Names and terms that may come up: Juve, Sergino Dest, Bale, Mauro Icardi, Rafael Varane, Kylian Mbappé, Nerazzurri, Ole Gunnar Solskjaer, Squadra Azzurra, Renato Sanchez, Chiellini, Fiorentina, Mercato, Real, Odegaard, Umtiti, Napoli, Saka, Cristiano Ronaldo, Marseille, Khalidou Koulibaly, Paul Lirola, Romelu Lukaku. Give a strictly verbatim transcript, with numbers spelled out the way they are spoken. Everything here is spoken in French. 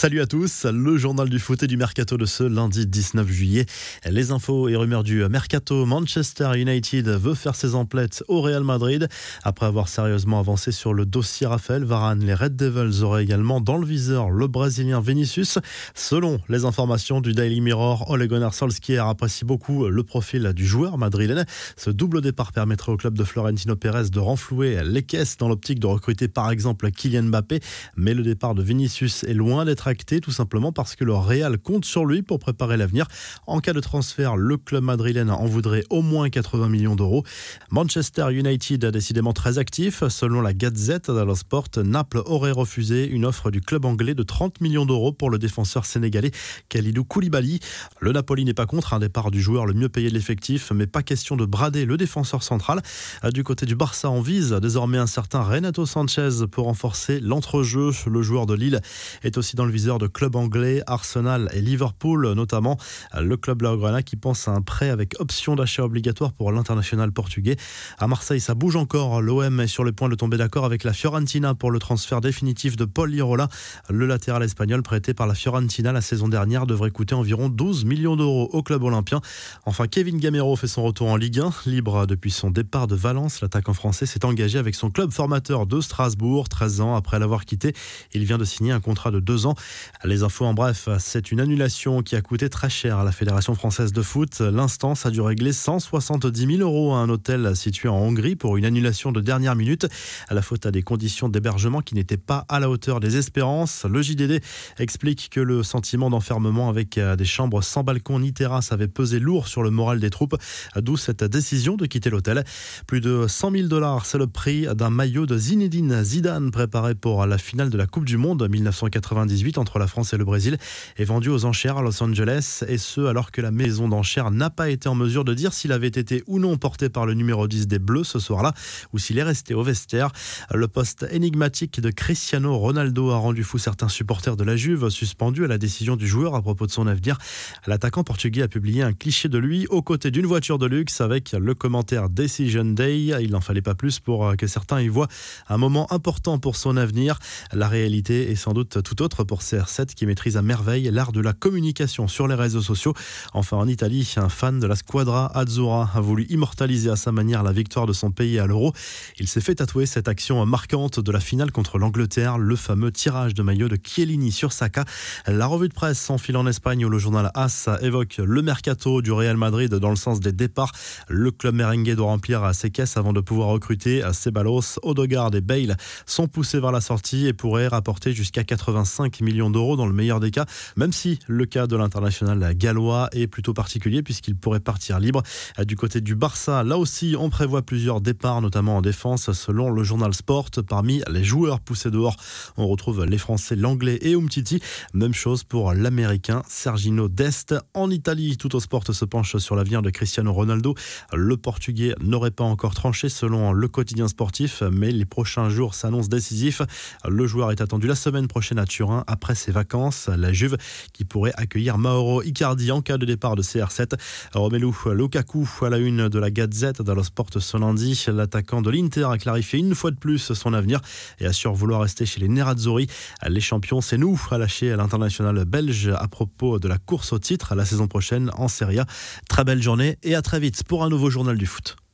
Salut à tous, le journal du foot et du mercato de ce lundi dix-neuf juillet. Les infos et rumeurs du mercato. Manchester United veut faire ses emplettes au Real Madrid. Après avoir sérieusement avancé sur le dossier Rafael Varane, les Red Devils auraient également dans le viseur le Brésilien Vinicius. Selon les informations du Daily Mirror, Ole Gunnar Solskjaer apprécie beaucoup le profil du joueur madrilène. Ce double départ permettrait au club de Florentino Perez de renflouer les caisses dans l'optique de recruter par exemple Kylian Mbappé. Mais le départ de Vinicius est loin d'être acté, tout simplement parce que le Real compte sur lui pour préparer l'avenir. En cas de transfert, le club madrilène en voudrait au moins quatre-vingts millions d'euros. Manchester United a décidément très actif. Selon la Gazette dello Sport, Naples aurait refusé une offre du club anglais de trente millions d'euros pour le défenseur sénégalais Khalidou Koulibaly. Le Napoli n'est pas contre un départ du joueur le mieux payé de l'effectif, mais pas question de brader le défenseur central. Du côté du Barça, on vise désormais un certain Renato Sanchez pour renforcer l'entrejeu. Le joueur de Lille est aussi dans le de clubs anglais, Arsenal et Liverpool notamment. Le club blaugrana qui pense à un prêt avec option d'achat obligatoire pour l'international portugais. À Marseille, ça bouge encore. L'O M est sur le point de tomber d'accord avec la Fiorentina pour le transfert définitif de Paul Lirola. Le latéral espagnol prêté par la Fiorentina la saison dernière devrait coûter environ douze millions d'euros au club olympien. Enfin, Kevin Gamero fait son retour en Ligue un. Libre depuis son départ de Valence, l'attaquant français s'est engagé avec son club formateur de Strasbourg. treize ans après l'avoir quitté, il vient de signer un contrat de deux ans. Les infos en bref, c'est une annulation qui a coûté très cher à la Fédération française de foot. L'instance a dû régler cent soixante-dix mille euros à un hôtel situé en Hongrie pour une annulation de dernière minute. La faute à des conditions d'hébergement qui n'étaient pas à la hauteur des espérances. Le J D D explique que le sentiment d'enfermement avec des chambres sans balcon ni terrasse avait pesé lourd sur le moral des troupes, d'où cette décision de quitter l'hôtel. Plus de cent mille dollars, c'est le prix d'un maillot de Zinedine Zidane préparé pour la finale de la Coupe du Monde mille neuf cent quatre-vingt-dix-huit entre la France et le Brésil, est vendu aux enchères à Los Angeles, et ce alors que la maison d'enchères n'a pas été en mesure de dire s'il avait été ou non porté par le numéro dix des Bleus ce soir-là, ou s'il est resté au vestiaire. Le poste énigmatique de Cristiano Ronaldo a rendu fou certains supporters de la Juve, suspendus à la décision du joueur à propos de son avenir. L'attaquant portugais a publié un cliché de lui aux côtés d'une voiture de luxe avec le commentaire Decision Day. Il n'en fallait pas plus pour que certains y voient un moment important pour son avenir. La réalité est sans doute tout autre pour C R sept qui maîtrise à merveille l'art de la communication sur les réseaux sociaux. Enfin, en Italie, un fan de la Squadra Azzurra a voulu immortaliser à sa manière la victoire de son pays à l'Euro. Il s'est fait tatouer cette action marquante de la finale contre l'Angleterre, le fameux tirage de maillot de Chiellini sur Saka. La revue de presse s'enfile en Espagne où le journal AS évoque le mercato du Real Madrid dans le sens des départs. Le club merengue doit remplir ses caisses avant de pouvoir recruter. Ceballos, Odegaard et Bale sont poussés vers la sortie et pourraient rapporter jusqu'à quatre-vingt-cinq millions d'euros dans le meilleur des cas, même si le cas de l'international gallois est plutôt particulier puisqu'il pourrait partir libre. Du côté du Barça, là aussi, on prévoit plusieurs départs, notamment en défense. Selon le journal Sport, parmi les joueurs poussés dehors, on retrouve les Français, l'Anglais et Umtiti. Même chose pour l'Américain Sergino Dest. En Italie, Tutto Sport se penche sur l'avenir de Cristiano Ronaldo. Le Portugais n'aurait pas encore tranché selon le quotidien sportif, mais les prochains jours s'annoncent décisifs. Le joueur est attendu la semaine prochaine à Turin, après ses vacances. La Juve qui pourrait accueillir Mauro Icardi en cas de départ de C R sept. Romelu Lukaku à la une de la Gazette dello Sport ce lundi. L'attaquant de l'Inter a clarifié une fois de plus son avenir et assure vouloir rester chez les Nerazzurri. Les champions, c'est nous, a lâché l'international belge à propos de la course au titre la saison prochaine en Serie A. Très belle journée et à très vite pour un nouveau journal du foot.